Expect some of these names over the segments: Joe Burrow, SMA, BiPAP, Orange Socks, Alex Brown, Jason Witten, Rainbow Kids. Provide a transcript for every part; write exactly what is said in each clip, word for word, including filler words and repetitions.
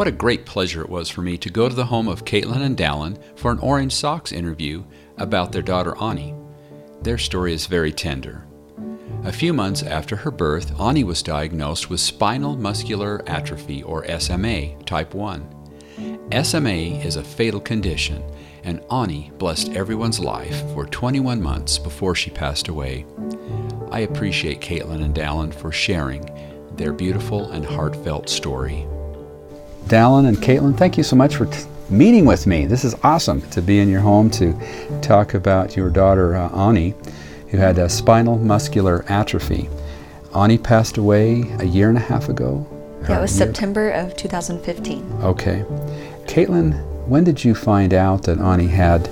What a great pleasure it was for me to go to the home of Caitlin and Dallin for an Orange Socks interview about their daughter Ani. Their story is very tender. A few months after her birth, Ani was diagnosed with spinal muscular atrophy, or S M A, type one. S M A is a fatal condition, and Ani blessed everyone's life for twenty-one months before she passed away. I appreciate Caitlin and Dallin for sharing their beautiful and heartfelt story. Dallin and Caitlin, thank you so much for t- meeting with me. This is awesome to be in your home to talk about your daughter, uh, Ani, who had a spinal muscular atrophy. Ani passed away a year and a half ago. Yeah, it was September of two thousand fifteen. Okay. Caitlin, when did you find out that Ani had,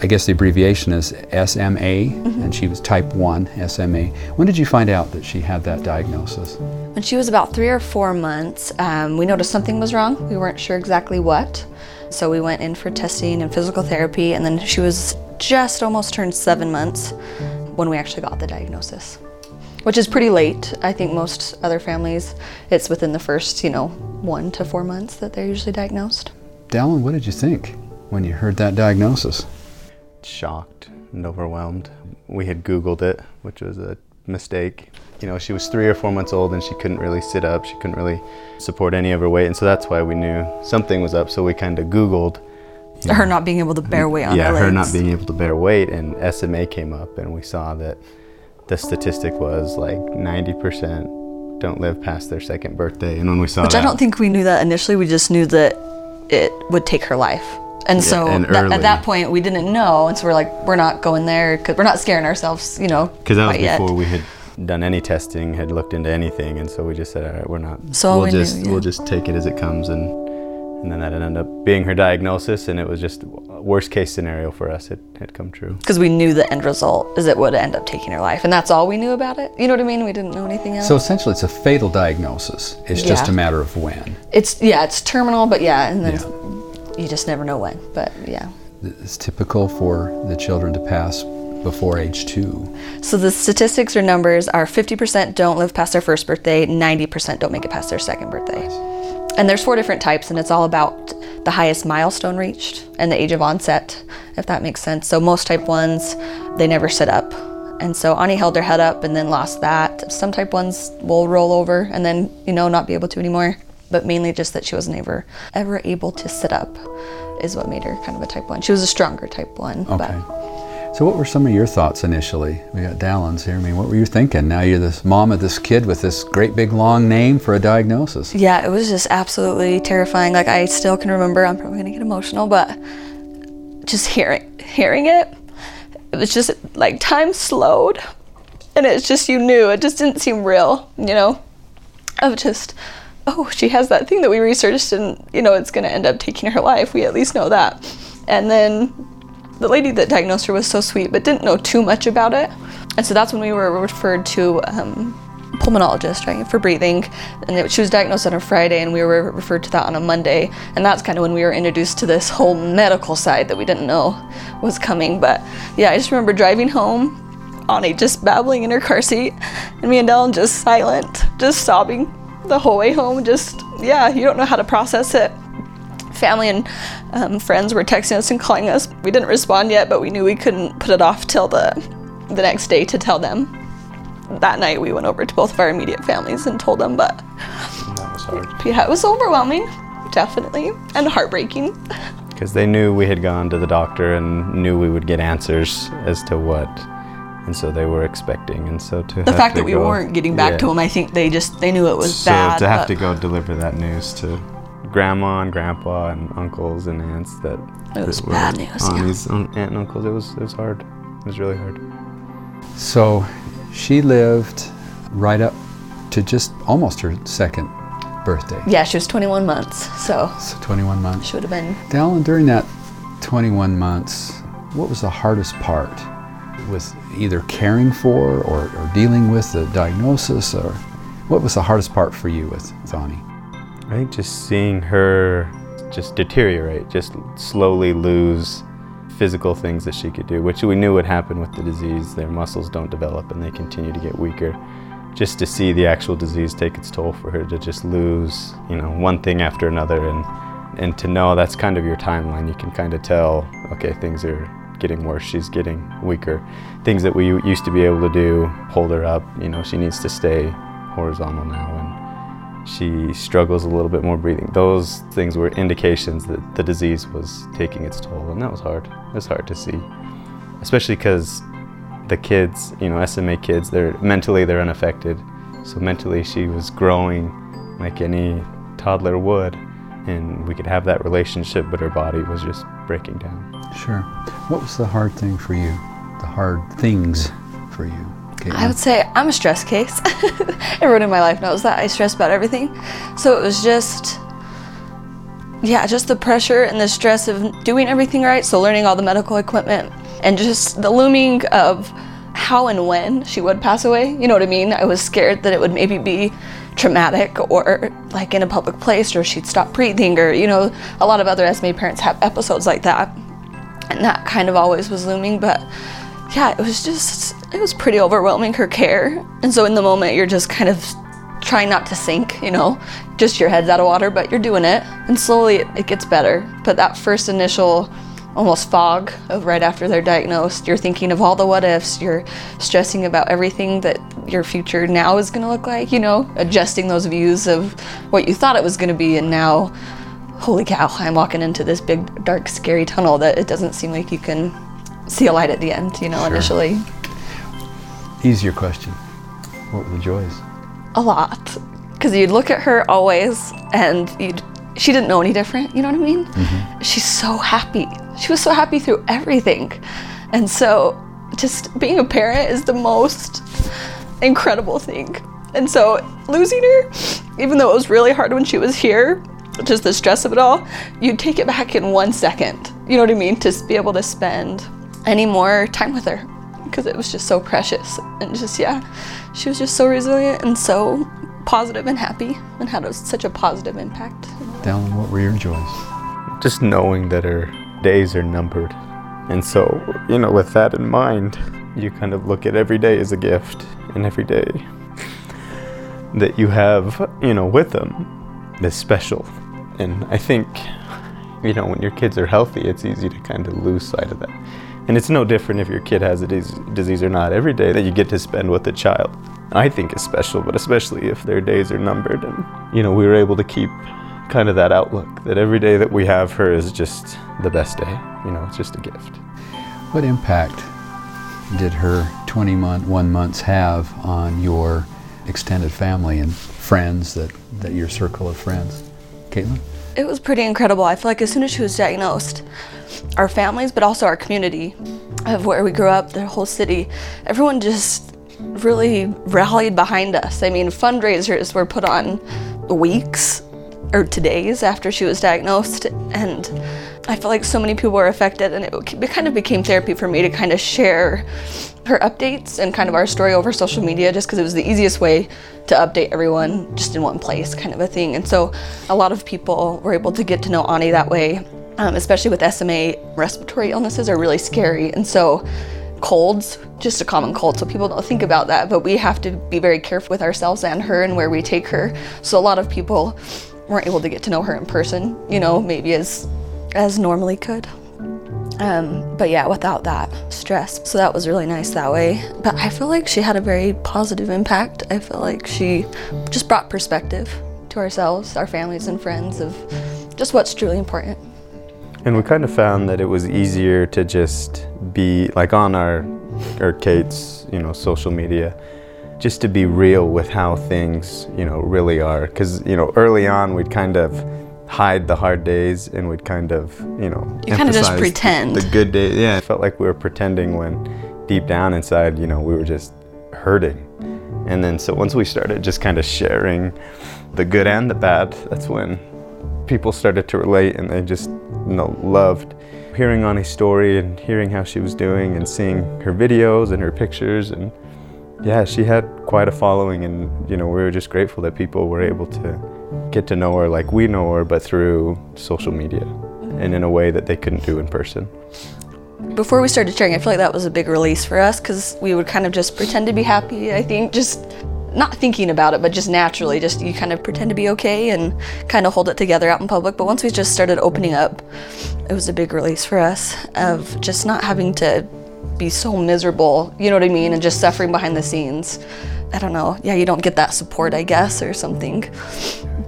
I guess the abbreviation is S M A, mm-hmm. and she was type one S M A. When did you find out that she had that diagnosis? When she was about three or four months, um, we noticed something was wrong. We weren't sure exactly what. So we went in for testing and physical therapy, and then she was just almost turned seven months when we actually got the diagnosis, which is pretty late. I think most other families, it's within the first, you know, one to four months that they're usually diagnosed. Dallin, what did you think when you heard that diagnosis? Shocked and overwhelmed. We had Googled it, which was a mistake. You know, she was three or four months old and she couldn't really sit up. She couldn't really support any of her weight. And so that's why we knew something was up. So we kind of Googled, you know, her not being able to bear weight on yeah, her legs. Yeah, her not being able to bear weight, and S M A came up, and we saw that the statistic was like ninety percent don't live past their second birthday. And when we saw Which that, I don't think we knew that initially. We just knew that it would take her life. And yeah, so and th- at that point we didn't know, and so we're like, we're not going there because we're not scaring ourselves, you know. Because that was before yet. We had done any testing, had looked into anything, and so we just said, all right, we're not. So we'll we just knew, yeah. we'll just take it as it comes, and and then that ended up being her diagnosis, and it was just worst case scenario for us. It had come true. Because we knew the end result is it would end up taking her life, and that's all we knew about it. You know what I mean? We didn't know anything else. So essentially, it's a fatal diagnosis. It's yeah. just a matter of when. It's yeah, it's terminal, but yeah, and then. Yeah. You just never know when, but yeah. It's typical for the children to pass before age two. So the statistics or numbers are fifty percent don't live past their first birthday, ninety percent don't make it past their second birthday. Nice. And there's four different types, and it's all about the highest milestone reached and the age of onset, if that makes sense. So most type ones, they never sit up. And so Ani held her head up and then lost that. Some type ones will roll over and then, you know, not be able to anymore. But mainly just that she was never ever able to sit up is what made her kind of a type one. She was a stronger type one. Okay. But. So what were some of your thoughts initially? We got Dallin's here. I mean, what were you thinking? Now you're this mom of this kid with this great big long name for a diagnosis. Yeah, it was just absolutely terrifying. Like, I still can remember, I'm probably gonna get emotional, but just hearing, hearing it, it was just like time slowed, and it's just, you knew, it just didn't seem real, you know, of just, oh, she has that thing that we researched, and you know it's going to end up taking her life. We at least know that. And then the lady that diagnosed her was so sweet, but didn't know too much about it. And so that's when we were referred to um, pulmonologist, right, for breathing. And it, she was diagnosed on a Friday, and we were referred to that on a Monday. And that's kind of when we were introduced to this whole medical side that we didn't know was coming. But yeah, I just remember driving home, Ani just babbling in her car seat, and me and Dallin just silent, just sobbing the whole way home. Just, yeah, you don't know how to process it. Family and um, friends were texting us and calling us. We didn't respond yet, but we knew we couldn't put it off till the the next day to tell them. That night we went over to both of our immediate families and told them, but that was hard. Yeah, it was overwhelming, definitely, and heartbreaking. Because they knew we had gone to the doctor and knew we would get answers as to what. And so they were expecting, and so to the fact that we weren't getting back to them, I think they just they knew it was bad. So to have to go deliver that news to grandma and grandpa and uncles and aunts, that it was bad news. Aunt's, aunt and uncles, it was it was hard. It was really hard. So she lived right up to just almost her second birthday. Yeah, she was twenty-one months. So. So twenty-one months. She would have been. Dallin, during that twenty-one months, what was the hardest part with either caring for or, or dealing with the diagnosis? Or what was the hardest part for you with, with Ani? I think just seeing her just deteriorate, just slowly lose physical things that she could do, which we knew would happen with the disease. Their muscles don't develop and they continue to get weaker. just to see the actual disease take its toll, for her to just lose, you know, one thing after another, and and to know that's kind of your timeline. You can kind of tell, okay, things are getting worse, she's getting weaker. Things that we used to be able to do, hold her up, you know, she needs to stay horizontal now, and she struggles a little bit more breathing. Those things were indications that the disease was taking its toll, and that was hard. It was hard to see, especially because the kids, you know, S M A kids, they're mentally, they're unaffected. So mentally she was growing like any toddler would, and we could have that relationship, but her body was just breaking down. Sure. What was the hard thing for you? The hard things for you? Caitlin? I would say I'm a stress case. Everyone in my life knows that. I stress about everything. So it was just, yeah, just the pressure and the stress of doing everything right. So learning all the medical equipment and just the looming of how and when she would pass away. You know what I mean? I was scared that it would maybe be traumatic, or like in a public place, or she'd stop breathing, or, you know, a lot of other S M A parents have episodes like that. And that kind of always was looming, but yeah, it was just, it was pretty overwhelming, her care. And so in the moment, you're just kind of trying not to sink, you know, just your head's out of water, but you're doing it. And slowly it, it gets better. But that first initial almost fog of right after they're diagnosed, you're thinking of all the what ifs, you're stressing about everything that your future now is going to look like, you know, adjusting those views of what you thought it was going to be, and now, holy cow, I'm walking into this big, dark, scary tunnel that it doesn't seem like you can see a light at the end, you know, sure. Initially. Easier question. What were the joys? A lot, because you'd look at her always, and you'd she didn't know any different, you know what I mean? Mm-hmm. She's so happy. She was so happy through everything. And so just being a parent is the most incredible thing. And so losing her, even though it was really hard when she was here, just the stress of it all, you'd take it back in one second, you know what I mean? To be able to spend any more time with her, because it was just so precious. And just, yeah, she was just so resilient and so positive and happy, and had a, such a positive impact. Dallin, what were your joys? Just knowing that her days are numbered. And so, you know, with that in mind, you kind of look at every day as a gift, and every day that you have, you know, with them is special. And I think, you know, when your kids are healthy, it's easy to kind of lose sight of that. And it's no different if your kid has a disease or not. Every day that you get to spend with a child, I think, is special, but especially if their days are numbered. And, you know, we were able to keep kind of that outlook that every day that we have her is just the best day. You know, it's just a gift. What impact did her twenty-one months have on your extended family and friends, that, that your circle of friends? Caitlin? It was pretty incredible. I feel like as soon as she was diagnosed, our families, but also our community of where we grew up, the whole city, everyone just really rallied behind us. I mean, fundraisers were put on weeks or to days after she was diagnosed, and I felt like so many people were affected, and it, it kind of became therapy for me to kind of share her updates and kind of our story over social media, just because it was the easiest way to update everyone just in one place, kind of a thing. And so a lot of people were able to get to know Ani that way, um, especially with S M A. Respiratory illnesses are really scary, and so colds, just a common cold, so people don't think about that, but we have to be very careful with ourselves and her and where we take her. So a lot of people weren't able to get to know her in person, you know, maybe as as normally could. Um, but yeah, without that stress. So that was really nice that way. But I feel like she had a very positive impact. I feel like she just brought perspective to ourselves, our families and friends, of just what's truly important. And we kind of found that it was easier to just be like on our, or Kate's, you know, social media, just to be real with how things, you know, really are. Because, you know, early on we'd kind of hide the hard days, and we'd kind of, you know, you kind of just pretend the, the good days. Yeah, it felt like we were pretending, when deep down inside, you know, we were just hurting. And then so once we started just kind of sharing the good and the bad, that's when people started to relate, and they just, you know, loved hearing Ani's story and hearing how she was doing and seeing her videos and her pictures. And yeah, she had quite a following, and, you know, we were just grateful that people were able to get to know her like we know her, but through social media, and in a way that they couldn't do in person. Before we started sharing, I feel like that was a big release for us, because we would kind of just pretend to be happy, I think, just not thinking about it, but just naturally, just you kind of pretend to be okay and kind of hold it together out in public. But once we just started opening up, it was a big release for us of just not having to be so miserable, you know what I mean, and just suffering behind the scenes. I don't know, yeah, you don't get that support, I guess, or something,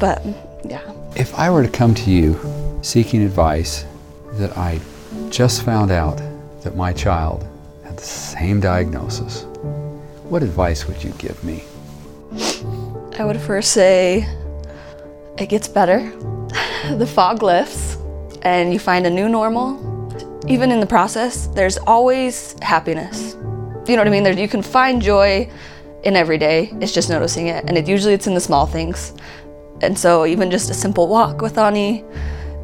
but yeah. If I were to come to you seeking advice that I just found out that my child had the same diagnosis, what advice would you give me? I would first say, it gets better. The fog lifts and you find a new normal. Even in the process, there's always happiness. You know what I mean? There, you can find joy in every day. It's just noticing it. And it usually it's in the small things. And so even just a simple walk with Ani,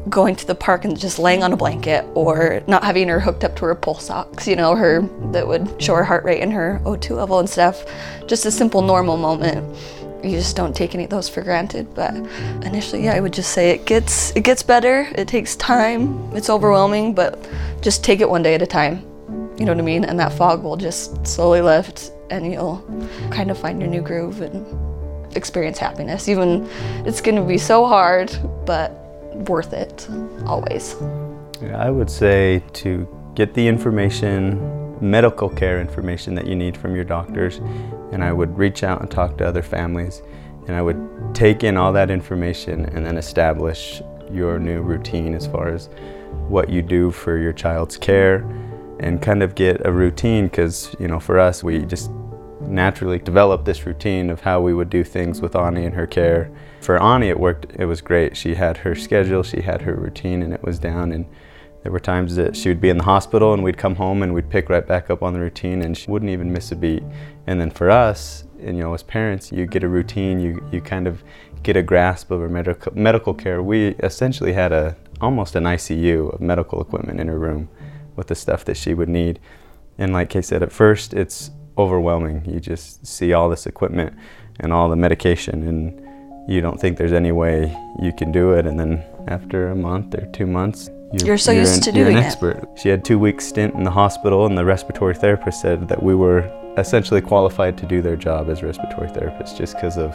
going to the park and just laying on a blanket, or not having her hooked up to her pulse ox, you know, her that would show her heart rate and her O two level and stuff. Just a simple normal moment. You just don't take any of those for granted. But initially, yeah, I would just say it gets it gets better. It takes time. It's overwhelming, but just take it one day at a time. You know what I mean? And that fog will just slowly lift and you'll kind of find your new groove and experience happiness. Even it's going to be so hard, but worth it always. I would say to get the information, medical care information that you need from your doctors, and I would reach out and talk to other families, and I would take in all that information and then establish your new routine as far as what you do for your child's care, and kind of get a routine, because you know, for us, we just naturally developed this routine of how we would do things with Ani and her care. For Ani, it worked, it was great. She had her schedule, she had her routine, and it was down. And there were times that she would be in the hospital and we'd come home and we'd pick right back up on the routine and she wouldn't even miss a beat. And then for us, and, you know, as parents, you get a routine, you, you kind of get a grasp of her medical, medical care. We essentially had a almost an I C U of medical equipment in her room with the stuff that she would need. And like Kay said, at first it's overwhelming. You just see all this equipment and all the medication and you don't think there's any way you can do it. And then after a month or two months, You're, you're so you're used an, to doing it. You're an expert. It. She had a two-week stint in the hospital, and the respiratory therapist said that we were essentially qualified to do their job as respiratory therapists just because of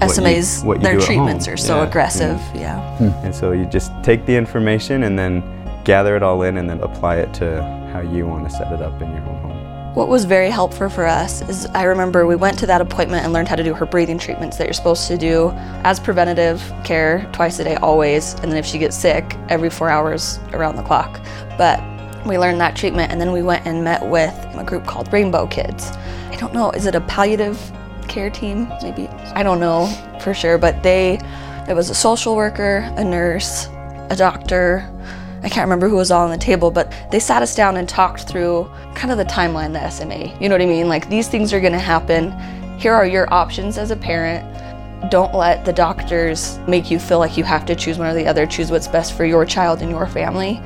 S M As, what you, what you their do treatments at home. Are so yeah. aggressive, yeah. yeah. Hmm. And so you just take the information and then gather it all in and then apply it to how you want to set it up in your own home. What was very helpful for us is I remember we went to that appointment and learned how to do her breathing treatments that you're supposed to do as preventative care twice a day always, and then if she gets sick, every four hours around the clock. But we learned that treatment, and then we went and met with a group called Rainbow Kids. I don't know, is it a palliative care team? Maybe, I don't know for sure, but they, it was a social worker, a nurse, a doctor, I can't remember who was all on the table, but they sat us down and talked through kind of the timeline, the S M A. You know what I mean? Like, these things are gonna happen. Here are your options as a parent. Don't let the doctors make you feel like you have to choose one or the other. Choose what's best for your child and your family.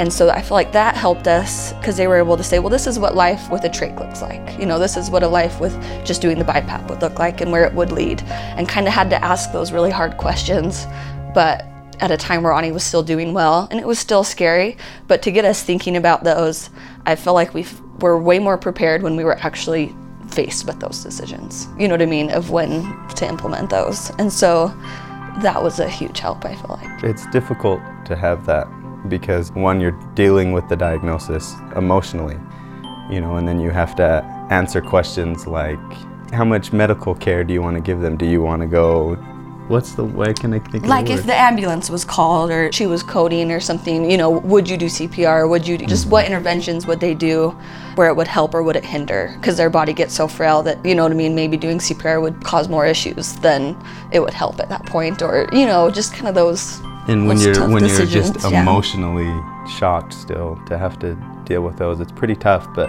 And so I feel like that helped us, because they were able to say, well, this is what life with a trach looks like. You know, this is what a life with just doing the BiPAP would look like and where it would lead. And kind of had to ask those really hard questions, but at a time where Ani was still doing well, and it was still scary, but to get us thinking about those, I feel like we were way more prepared when we were actually faced with those decisions, you know what I mean, of when to implement those. And so that was a huge help, I feel like. It's difficult to have that because, one, you're dealing with the diagnosis emotionally, you know, and then you have to answer questions like, how much medical care do you want to give them? Do you want to go What's the way can I think of Like if the ambulance was called or she was coding or something, you know, would you do C P R? Would you do, just what interventions would they do where it would help or would it hinder? Because their body gets so frail that, you know what I mean, maybe doing C P R would cause more issues than it would help at that point, or, you know, just kind of those And when you're when decisions. You're just yeah. emotionally shocked still to have to deal with those, it's pretty tough, but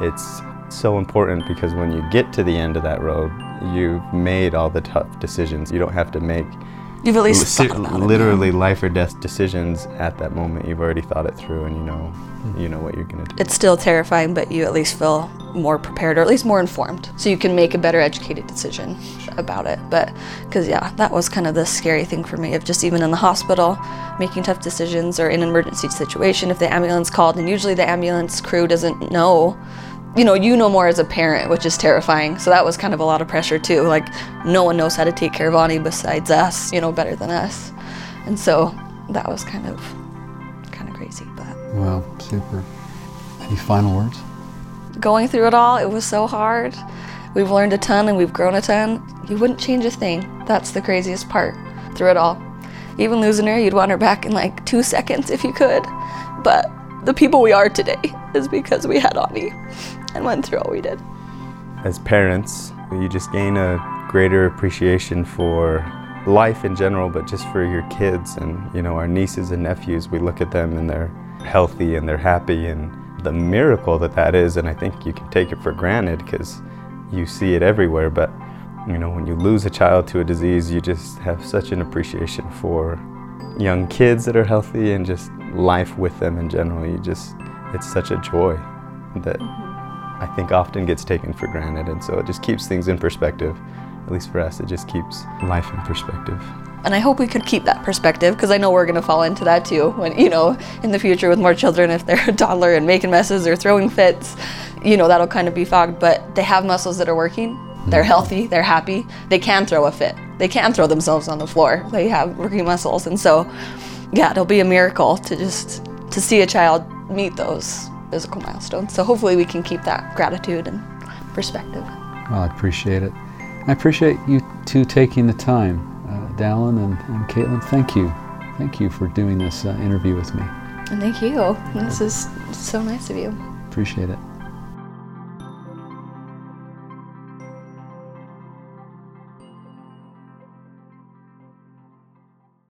it's so important because when you get to the end of that road, you've made all the tough decisions. You don't have to make You've at least li- literally it, yeah. life or death decisions at that moment. You've already thought it through and you know you know what you're gonna do. It's still terrifying, but you at least feel more prepared or at least more informed. So you can make a better educated decision about it. But because yeah, that was kind of the scary thing for me of just even in the hospital, making tough decisions or in an emergency situation if the ambulance called, and usually the ambulance crew doesn't know you know, you know more as a parent, which is terrifying. So that was kind of a lot of pressure too. Like, no one knows how to take care of Ani besides us, you know, better than us. And so that was kind of, kind of crazy, but. Wow, super. Any final words? Going through it all, it was so hard. We've learned a ton and we've grown a ton. You wouldn't change a thing. That's the craziest part through it all. Even losing her, you'd want her back in like two seconds if you could. But the people we are today is because we had Ani and went through all we did. As parents, you just gain a greater appreciation for life in general, but just for your kids and, you know, our nieces and nephews. We look at them and they're healthy and they're happy, and the miracle that that is. And I think you can take it for granted because you see it everywhere. But you know, when you lose a child to a disease, you just have such an appreciation for young kids that are healthy and just life with them in general. You just, it's such a joy that I think often gets taken for granted. And so it just keeps things in perspective. At least for us, it just keeps life in perspective. And I hope we could keep that perspective, because I know we're going to fall into that too when, you know, in the future with more children, if they're a toddler and making messes or throwing fits, you know, that'll kind of be fogged. But they have muscles that are working. They're healthy, they're happy, they can throw a fit, they can throw themselves on the floor, they have working muscles. And so, yeah, it'll be a miracle to just, to see a child meet those physical milestones. So hopefully we can keep that gratitude and perspective. Well, I appreciate it. I appreciate you two taking the time. Uh, Dallin and, and Caitlin, thank you. Thank you for doing this uh, interview with me. And thank you. This is so nice of you. Appreciate it.